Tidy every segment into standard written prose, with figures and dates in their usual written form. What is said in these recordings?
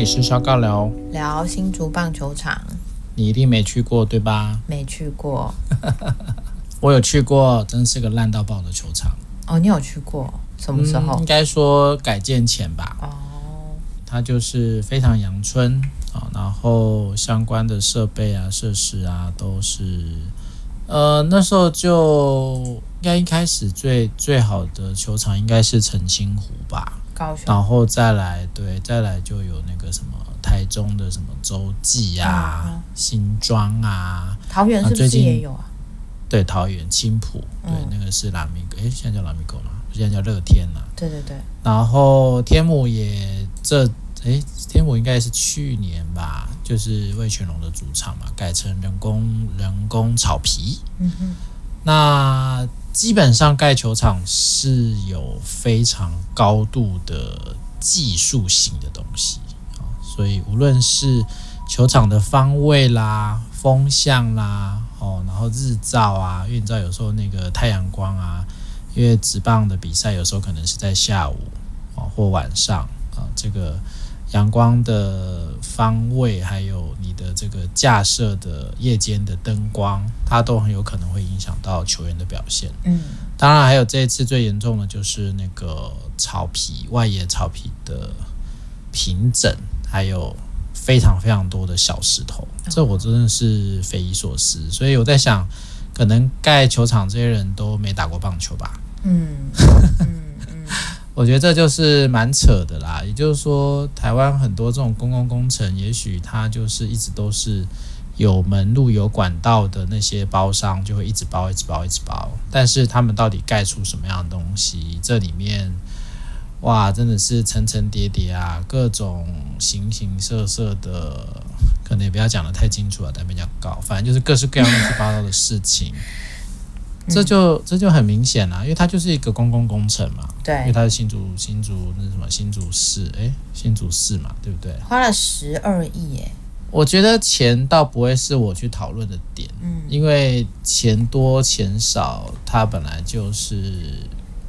里是肖尬聊，聊新竹棒球场。你一定没去过对吧？没去过。我有去过，真是个烂到爆的球场。哦，你有去过？什么时候？应该说改建前吧。哦，它就是非常阳春，然后相关的设备啊、设施啊都是，那时候就应该一开始最好的球场应该是澄清湖吧，高雄，然后再来就有那个什么台中的什么洲际啊、新庄啊，桃园是不是也有啊？对，桃园青埔，对，那个是 Lamigo， 现在叫 Lamigo 吗？现在叫乐天啦、对对对。然后天母也天母应该是去年吧，就是味全龙的主场嘛，改成人工草皮。嗯哼。那基本上盖球场是有非常高度的技术性的东西，所以无论是球场的方位啦、风向啦。然后日照啊，因为你知道有时候那个太阳光啊，因为职棒的比赛有时候可能是在下午、或晚上、这个阳光的方位还有你的这个架设的夜间的灯光，它都很有可能会影响到球员的表现。当然还有这一次最严重的就是那个草皮，外野草皮的平整，还有非常非常多的小石头，这我真的是匪夷所思。所以我在想，可能盖球场这些人都没打过棒球吧。我觉得这就是蛮扯的啦。也就是说，台湾很多这种公共工程，也许它就是一直都是有门路、有管道的那些包商就会一直包、一直包、一直包。但是他们到底盖出什么样的东西？这里面。哇，真的是层层叠叠啊，各种形形色色的，可能也不要讲得太清楚了，但比较高，反正就是各式各样乱七八糟的事情。这就很明显啦，因为它就是一个公共工程嘛，对，因为它是新竹那什么新竹市嘛，对不对？花了12亿耶。我觉得钱倒不会是我去讨论的点，因为钱多钱少，它本来就是。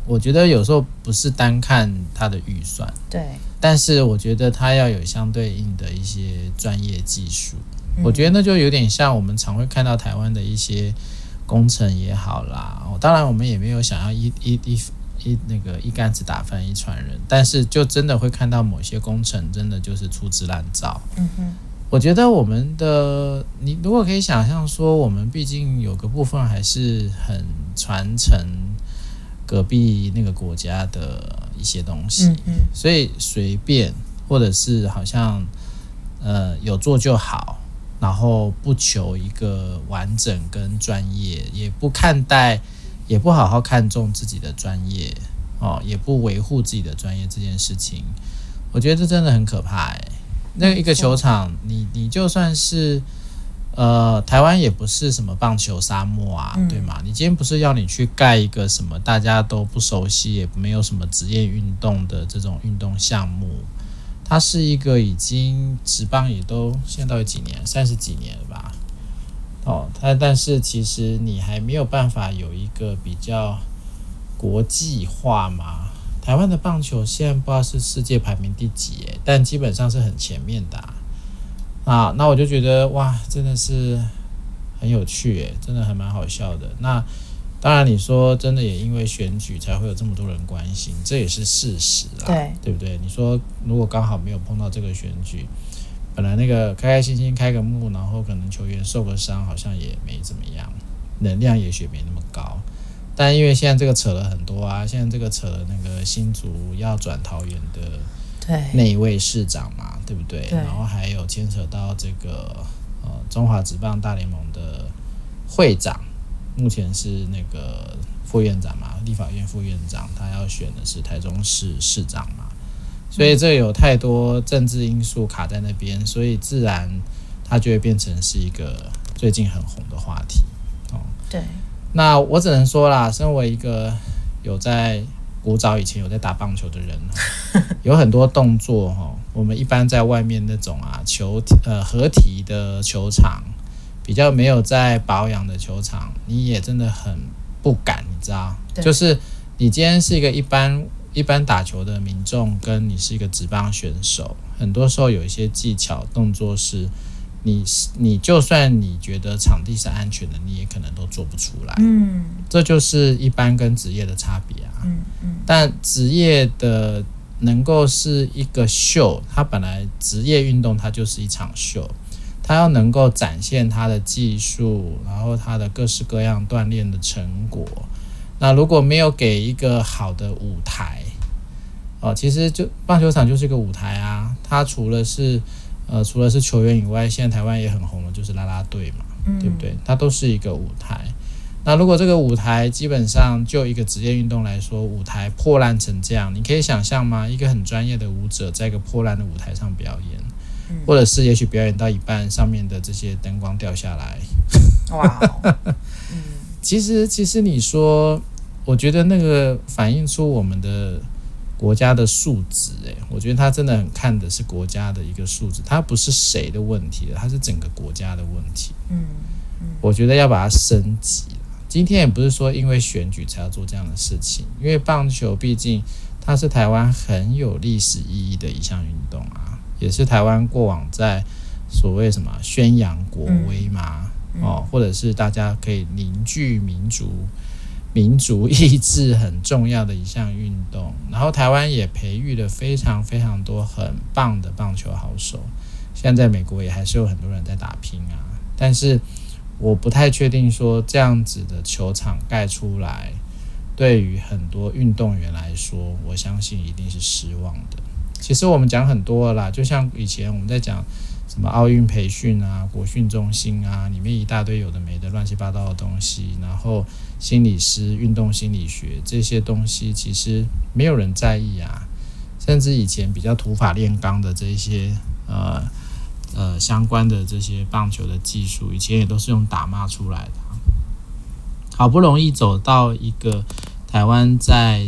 我觉得有时候不是单看它的预算，对，但是我觉得它要有相对应的一些专业技术。我觉得那就有点像我们常会看到台湾的一些工程也好啦，当然我们也没有想要一竿子打翻一船人，但是就真的会看到某些工程真的就是粗制滥造。我觉得我们的，你如果可以想象说，我们毕竟有个部分还是很传承隔壁那个国家的一些东西，所以随便或者是好像有做就好，然后不求一个完整跟专业，也不看待，也不好好看重自己的专业，也不维护自己的专业这件事情，我觉得这真的很可怕。那一个球场，你就算是。台湾也不是什么棒球沙漠啊，对吗？你今天不是要你去盖一个什么大家都不熟悉，也没有什么职业运动的这种运动项目，它是一个已经职棒也都现在到底几年，30几年了吧？但是其实你还没有办法有一个比较国际化嘛。台湾的棒球现在不知道是世界排名第几耶，但基本上是很前面的啊。那我就觉得哇，真的是很有趣耶，真的还蛮好笑的。那当然你说真的也因为选举才会有这么多人关心，这也是事实啦，对不对？你说如果刚好没有碰到这个选举，本来那个开开心心开个幕，然后可能球员受个伤，好像也没怎么样，能量也许没那么高。但因为现在这个扯了很多啊，现在这个扯了那个新竹要转桃园的。那一位市长嘛，对不对？然后还有牵扯到这个中华职棒大联盟的会长，目前是那个副院长嘛，立法院副院长，他要选的是台中市市长嘛，所以这有太多政治因素卡在那边，所以自然它就会变成是一个最近很红的话题。对。那我只能说啦，身为一个有在古早以前有在打棒球的人，有很多动作，我们一般在外面那种合体的球场，比较没有在保养的球场，你也真的很不敢，你知道，就是你今天是一个一般一般打球的民众跟你是一个职棒选手，很多时候有一些技巧动作是你就算你觉得场地是安全的，你也可能都做不出来。嗯，这就是一般跟职业的差别啊。嗯嗯。但职业的能够是一个秀，它本来职业运动它就是一场秀，它要能够展现它的技术，然后它的各式各样锻炼的成果。那如果没有给一个好的舞台，其实就棒球场就是一个舞台啊。它除了是球员以外，现在台湾也很红的就是啦啦队嘛，对不对？它都是一个舞台。那如果这个舞台基本上就一个职业运动来说，舞台破烂成这样，你可以想象吗？一个很专业的舞者在一个破烂的舞台上表演，或者是也许表演到一半，上面的这些灯光掉下来。哇、哦嗯，其实你说，我觉得那个反映出我们的国家的素质，我觉得他真的很看的是国家的一个素质，他不是谁的问题了，他是整个国家的问题。我觉得要把它升级了。今天也不是说因为选举才要做这样的事情，因为棒球毕竟它是台湾很有历史意义的一项运动啊，也是台湾过往在所谓什么宣扬国威嘛，或者是大家可以凝聚民族意志很重要的一项运动，然后台湾也培育了非常非常多很棒的棒球好手，现在在美国也还是有很多人在打拼啊，但是我不太确定说这样子的球场盖出来，对于很多运动员来说，我相信一定是失望的。其实我们讲很多了啦，就像以前我们在讲什么奥运培训啊、国训中心啊，里面一大堆有的没的乱七八糟的东西，然后心理师、运动心理学这些东西其实没有人在意啊，甚至以前比较土法炼钢的这些相关的这些棒球的技术，以前也都是用打骂出来的。好不容易走到一个台湾在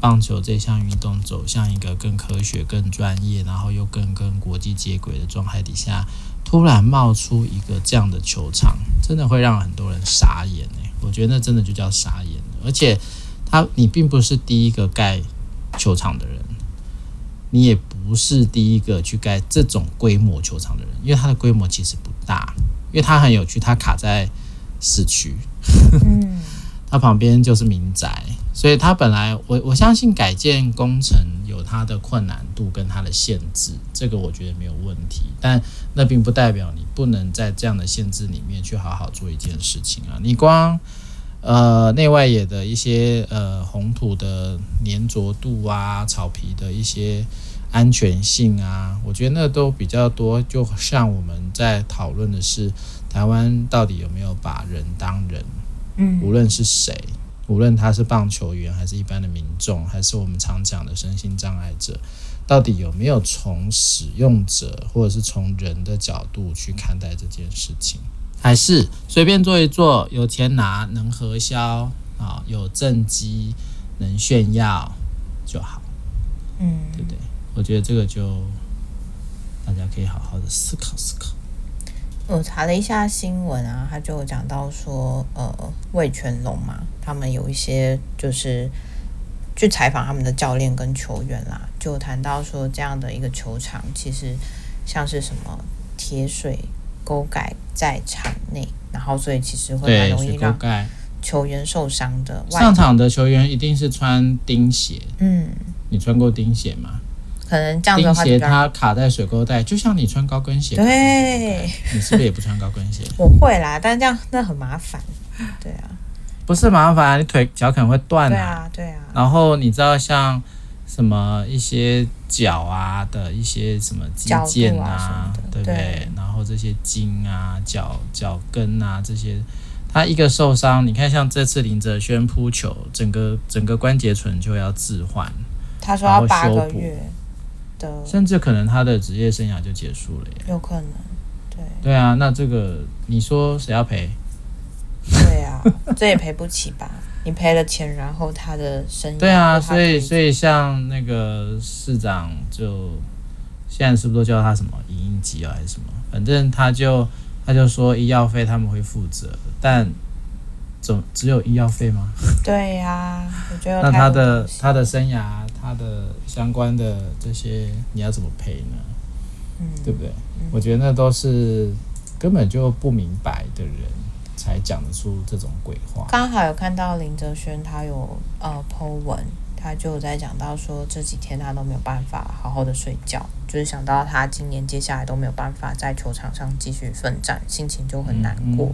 棒球这项运动走向一个更科学、更专业，然后又更跟国际接轨的状态底下，突然冒出一个这样的球场，真的会让很多人傻眼。我觉得那真的就叫傻眼了。而且你并不是第一个盖球场的人，你也不是第一个去盖这种规模球场的人，因为它的规模其实不大，因为它很有趣，它卡在市区它旁边就是民宅，所以它本来我相信改建工程有它的困难度跟它的限制，这个我觉得没有问题，但那并不代表你不能在这样的限制里面去好好做一件事情啊。你光内外野的一些红土的粘着度啊、草皮的一些安全性啊，我觉得那都比较多，就像我们在讨论的是台湾到底有没有把人当人，无论是谁，无论他是棒球员还是一般的民众，还是我们常讲的身心障碍者，到底有没有从使用者或者是从人的角度去看待这件事情，还是随便做一做，有钱拿，能核销，有政绩，能炫耀就好，对不对？我觉得这个就大家可以好好的思考思考。我查了一下新闻啊，他就讲到说味全龙嘛，他们有一些就是去采访他们的教练跟球员啦，就谈到说这样的一个球场其实像是什么铁水沟盖在场内，然后所以其实会蛮容易让球员受伤的。上场的球员一定是穿钉鞋，你穿过钉鞋吗？可能这样的话，钉鞋它卡在水沟带，就像你穿高跟鞋。对，你是不是也不穿高跟鞋？我会啦，但这样那很麻烦。对啊，不是麻烦，你腿脚可能会断啊。对啊，对啊。然后你知道像什么一些脚啊的一些什么肌腱 啊，对不对？对，然后这些筋啊、脚跟啊这些，它一个受伤，你看像这次林哲瑄扑球，整个关节唇就要置换，他说要8个月。甚至可能他的职业生涯就结束了耶，有可能。对啊，那这个你说谁要赔？对啊，这也赔不起吧？你赔了钱，然后他的生涯。对啊，所以像那个市长就现在是不是都叫他什么影印机啊，还是什么？反正他就说医药费他们会负责，但只有医药费吗？对呀、啊，我觉得。那他的生涯，他的相关的这些，你要怎么赔呢？对不对？我觉得那都是根本就不明白的人才讲得出这种鬼话。刚好有看到林哲轩他有po 文，他就在讲到说这几天他都没有办法好好的睡觉，就是想到他今年接下来都没有办法在球场上继续奋战，心情就很难过。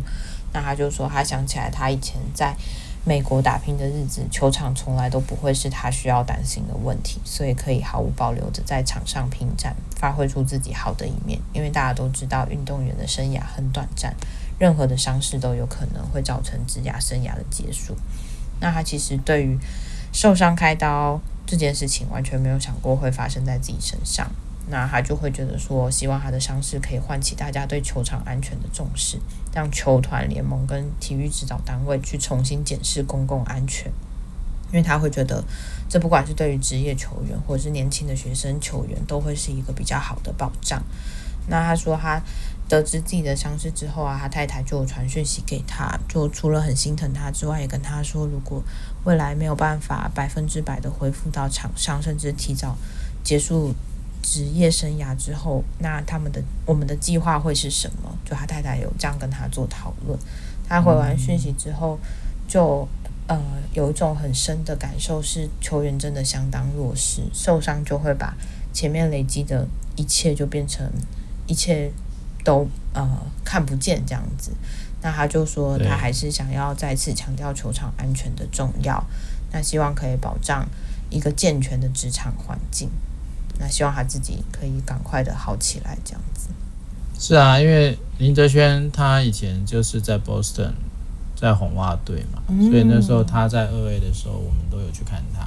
那他就说他想起来他以前在美国打拼的日子，球场从来都不会是他需要担心的问题，所以可以毫无保留的在场上拼战，发挥出自己好的一面。因为大家都知道运动员的生涯很短暂，任何的伤势都有可能会造成职业生涯的结束。那他其实对于受伤开刀这件事情完全没有想过会发生在自己身上，那他就会觉得说希望他的伤势可以唤起大家对球场安全的重视，让球团联盟跟体育指导单位去重新检视公共安全。因为他会觉得这不管是对于职业球员或者是年轻的学生球员都会是一个比较好的保障。那他说他得知自己的伤势之后啊，他太太就有传讯息给他，就除了很心疼他之外，也跟他说如果未来没有办法100%的恢复到场上，甚至提早结束职业生涯之后，那我们的计划会是什么？就他太太有这样跟他做讨论。他回完讯息之后，就有一种很深的感受是，球员真的相当弱势，受伤就会把前面累积的一切就变成一切都看不见这样子。那他就说他还是想要再次强调球场安全的重要，那希望可以保障一个健全的职场环境。那希望他自己可以赶快的好起来这样子。是啊，因为林哲轩他以前就是在 Boston 在红袜队嘛、所以那时候他在2A 的时候我们都有去看他。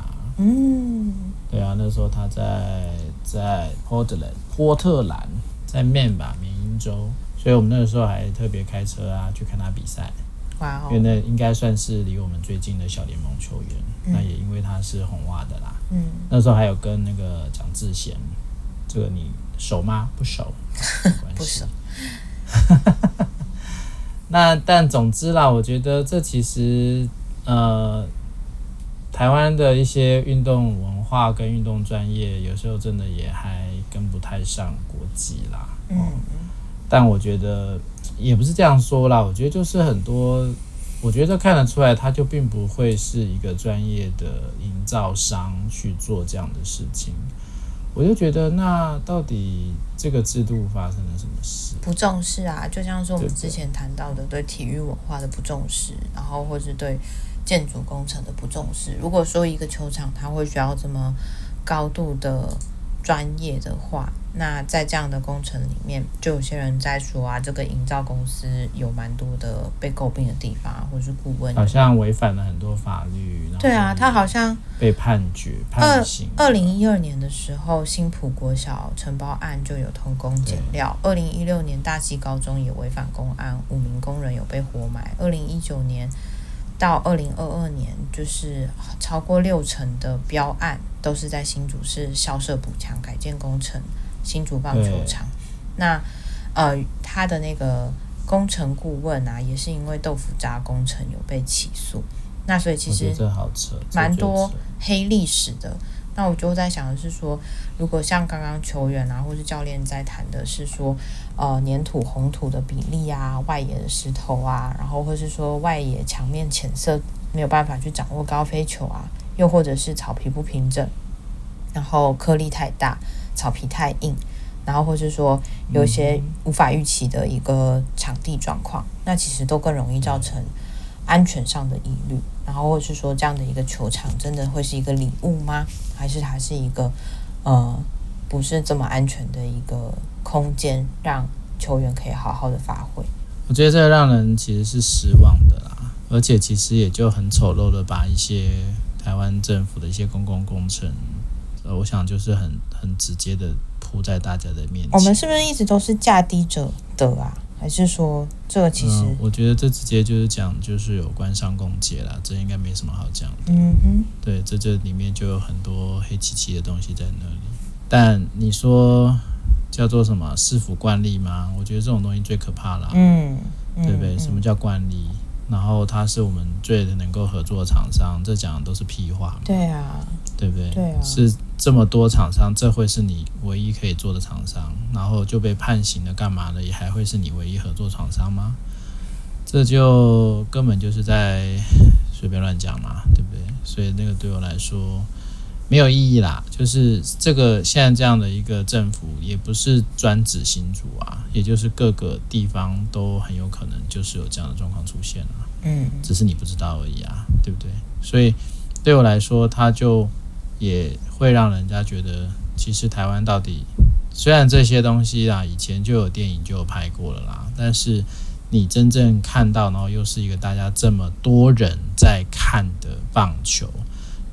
对啊，那时候他在 Portland 波特兰，在 Maine 吧，缅因州，所以我们那时候还特别开车啊去看他比赛。哇、因为那应该算是离我们最近的小联盟球员、那也因为他是红袜的啦。那时候还有跟那个蒋智贤，这个你熟吗？不熟，不熟。那但总之啦，我觉得这其实台湾的一些运动文化跟运动专业，有时候真的也还跟不太上国际啦。但我觉得也不是这样说啦，我觉得就是很多。我觉得看得出来他就并不会是一个专业的营造商去做这样的事情。我就觉得那到底这个制度发生了什么事？不重视啊，就像是我们之前谈到的对体育文化的不重视，然后或是对建筑工程的不重视。如果说一个球场它会需要这么高度的专业的话，那在这样的工程里面就有些人在说啊，这个营造公司有蛮多的被诟病的地方，或是顾问好像违反了很多法律。对啊，他好像被判决判刑。2012年的时候新埔国小承包案就有童工减料，2016年大溪高中也违反公安，5名工人有被活埋。2019年到2022年，就是超过60%的标案都是在新竹市校舍补强改建工程新竹棒球场。那他的那个工程顾问啊，也是因为豆腐渣工程有被起诉。那所以其实蛮多黑历史的。那我就在想的是说，如果像刚刚球员啊或是教练在谈的是说黏土红土的比例啊，外野的石头啊，然后或是说外野墙面浅色没有办法去掌握高飞球啊，又或者是草皮不平整，然后颗粒太大，草皮太硬，然后或是说有一些无法预期的一个场地状况，那其实都更容易造成安全上的疑虑。然后或是说这样的一个球场真的会是一个礼物吗？还是它是一个不是这么安全的一个空间让球员可以好好的发挥？我觉得这让人其实是失望的啦，而且其实也就很丑陋的把一些台湾政府的一些公共工程，我想就是很直接的铺在大家的面前。我们是不是一直都是价低者得啊？还是说这个其实我觉得这直接就是讲就是有官商勾结啦，这应该没什么好讲的。对，这里面就有很多黑漆漆的东西在那里。但你说叫做什么市府惯例吗？我觉得这种东西最可怕啦。对不对？什么叫惯例？然后他是我们最能够合作的厂商，这讲的都是屁话。对啊，对不对？对啊，是这么多厂商，这会是你唯一可以做的厂商，然后就被判刑了，干嘛了？也还会是你唯一合作厂商吗？这就根本就是在随便乱讲嘛，对不对？所以那个对我来说没有意义啦。就是这个现在这样的一个政府，也不是专指新竹啊，也就是各个地方都很有可能就是有这样的状况出现了。嗯，只是你不知道而已啊，对不对？所以对我来说，它就也会让人家觉得，其实台湾到底虽然这些东西啦，以前就有电影就有拍过了啦，但是你真正看到，然后又是一个大家这么多人在看的棒球，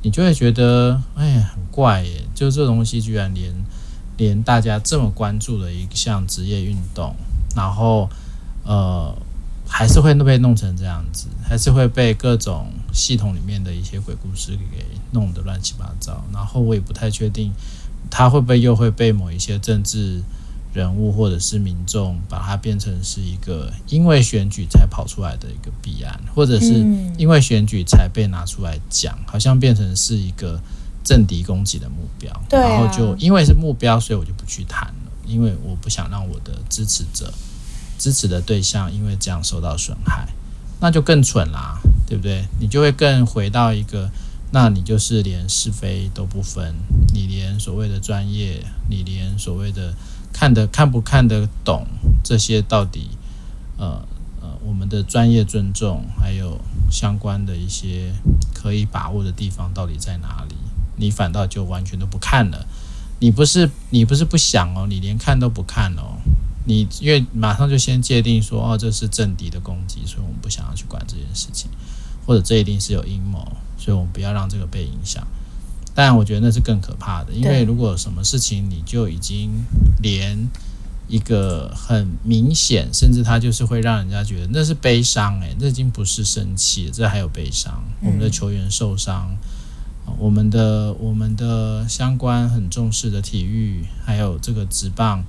你就会觉得哎，很怪耶，就这东西居然连大家这么关注的一项职业运动，然后还是会被弄成这样子，还是会被各种系统里面的一些鬼故事给弄得乱七八糟。然后我也不太确定它会不会又会被某一些政治人物或者是民众把它变成是一个因为选举才跑出来的一个弊案，或者是因为选举才被拿出来讲，好像变成是一个政敌攻击的目标。对啊，然后就因为是目标，所以我就不去谈了，因为我不想让我的支持者支持的对象因为这样受到损害，那就更蠢啦，对不对？你就会更回到一个，那你就是连是非都不分，你连所谓的专业，你连所谓的看不看得懂这些到底我们的专业尊重还有相关的一些可以把握的地方到底在哪里，你反倒就完全都不看了。你不是不想哦，你连看都不看哦。你因为马上就先界定说哦，这是政敌的攻击，所以我们不想要去管这件事情，或者这一定是有阴谋，所以我们不要让这个被影响。但我觉得那是更可怕的，因为如果有什么事情你就已经连一个很明显，甚至它就是会让人家觉得那是悲伤，这已经不是生气，这还有悲伤。我们的球员受伤，我们的相关很重视的体育，还有这个职棒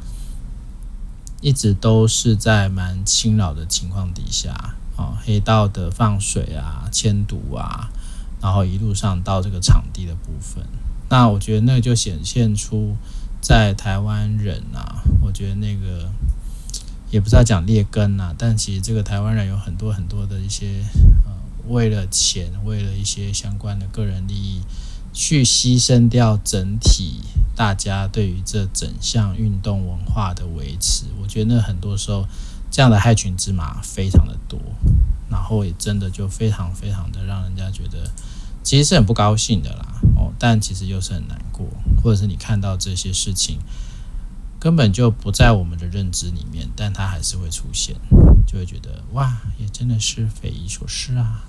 一直都是在蛮侵扰的情况底下，黑道的放水啊、迁赌啊，然后一路上到这个场地的部分。那我觉得那个就显现出在台湾人啊，我觉得那个也不是要讲劣根啊，但其实这个台湾人有很多很多的一些为了钱，为了一些相关的个人利益，去牺牲掉整体大家对于这整项运动文化的维持。我觉得那很多时候这样的害群之马非常的多，然后也真的就非常非常的让人家觉得其实是很不高兴的啦，但其实又是很难过，或者是你看到这些事情根本就不在我们的认知里面，但它还是会出现，就会觉得哇，也真的是匪夷所思啊。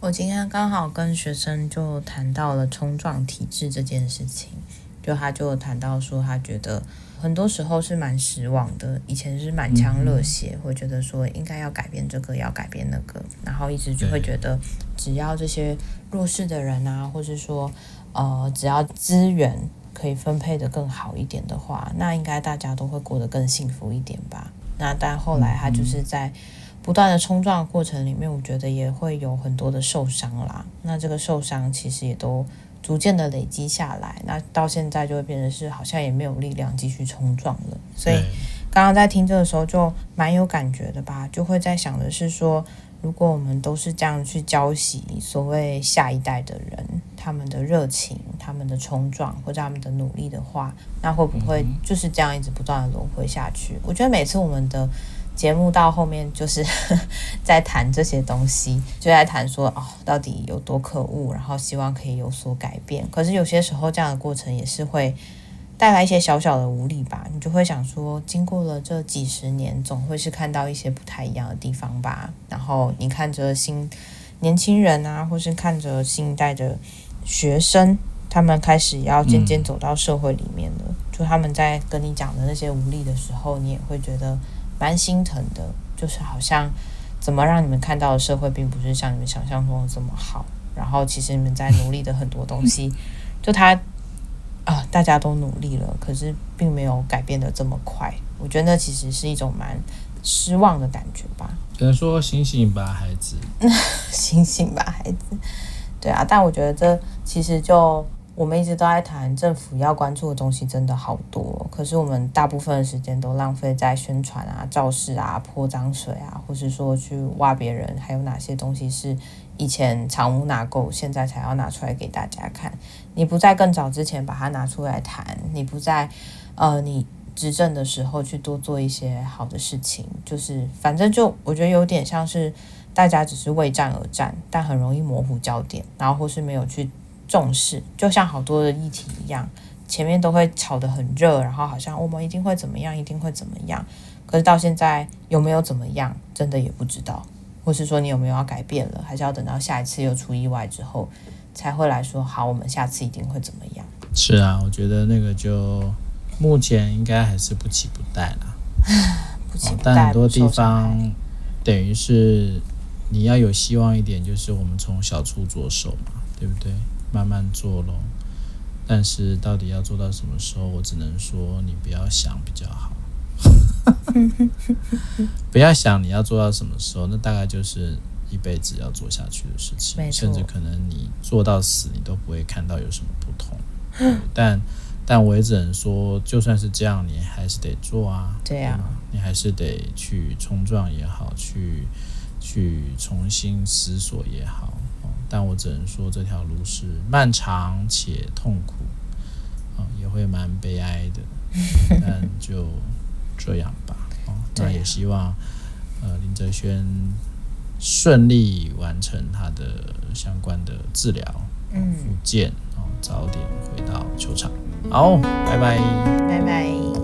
我今天刚好跟学生就谈到了冲撞体制这件事情，就他就谈到说他觉得很多时候是蛮失望的，以前是满腔热血，会觉得说应该要改变这个要改变那个，然后一直就会觉得只要这些弱势的人啊，或是说只要资源可以分配得更好一点的话，那应该大家都会过得更幸福一点吧。那但后来他就是在不断的冲撞的过程里面，我觉得也会有很多的受伤啦，那这个受伤其实也都逐渐的累积下来，那到现在就会变成是好像也没有力量继续冲撞了。所以刚刚在听这个时候就蛮有感觉的吧，就会在想的是说，如果我们都是这样去浇洗所谓下一代的人，他们的热情、他们的冲撞或者他们的努力的话，那会不会就是这样一直不断的轮回下去？我觉得每次我们的节目到后面就是在谈这些东西，就在谈说到底有多可恶，然后希望可以有所改变。可是有些时候这样的过程也是会带来一些小小的无力吧，你就会想说经过了这几十年，总会是看到一些不太一样的地方吧。然后你看着年轻人啊，或是看着新一代的学生，他们开始也要渐渐走到社会里面了，就他们在跟你讲的那些无力的时候，你也会觉得蛮心疼的，就是好像怎么让你们看到的社会并不是像你们想象中的这么好，然后其实你们在努力的很多东西就大家都努力了，可是并没有改变的这么快。我觉得那其实是一种蛮失望的感觉吧。可能说醒醒吧孩子醒醒吧孩子，对啊。但我觉得这其实就我们一直都在谈政府要关注的东西真的好多，可是我们大部分的时间都浪费在宣传啊、造势啊、泼脏水啊，或是说去挖别人还有哪些东西是以前藏污纳垢现在才要拿出来给大家看。你不在更早之前把它拿出来谈，你不在你执政的时候去多做一些好的事情，就是反正就我觉得有点像是大家只是为战而战，但很容易模糊焦点，然后或是没有去重视。就像好多的议题一样，前面都会吵得很热，然后好像我们一定会怎么样一定会怎么样，可是到现在有没有怎么样真的也不知道，或是说你有没有要改变了，还是要等到下一次又出意外之后才会来说好我们下次一定会怎么样。是啊，我觉得那个就目前应该还是不期不待啦不期不待，但很多地方等于是你要有希望一点，就是我们从小处着手嘛，对不对？慢慢做咯，但是到底要做到什么时候，我只能说你不要想比较好不要想你要做到什么时候，那大概就是一辈子要做下去的事情，甚至可能你做到死你都不会看到有什么不同但我也只能说就算是这样你还是得做啊，对啊，你还是得去冲撞也好，去重新思索也好，但我只能说这条路是漫长且痛苦，也会蛮悲哀的但就这样吧那也希望林哲瑄顺利完成他的相关的治疗复健，早点回到球场。好，拜拜，拜拜。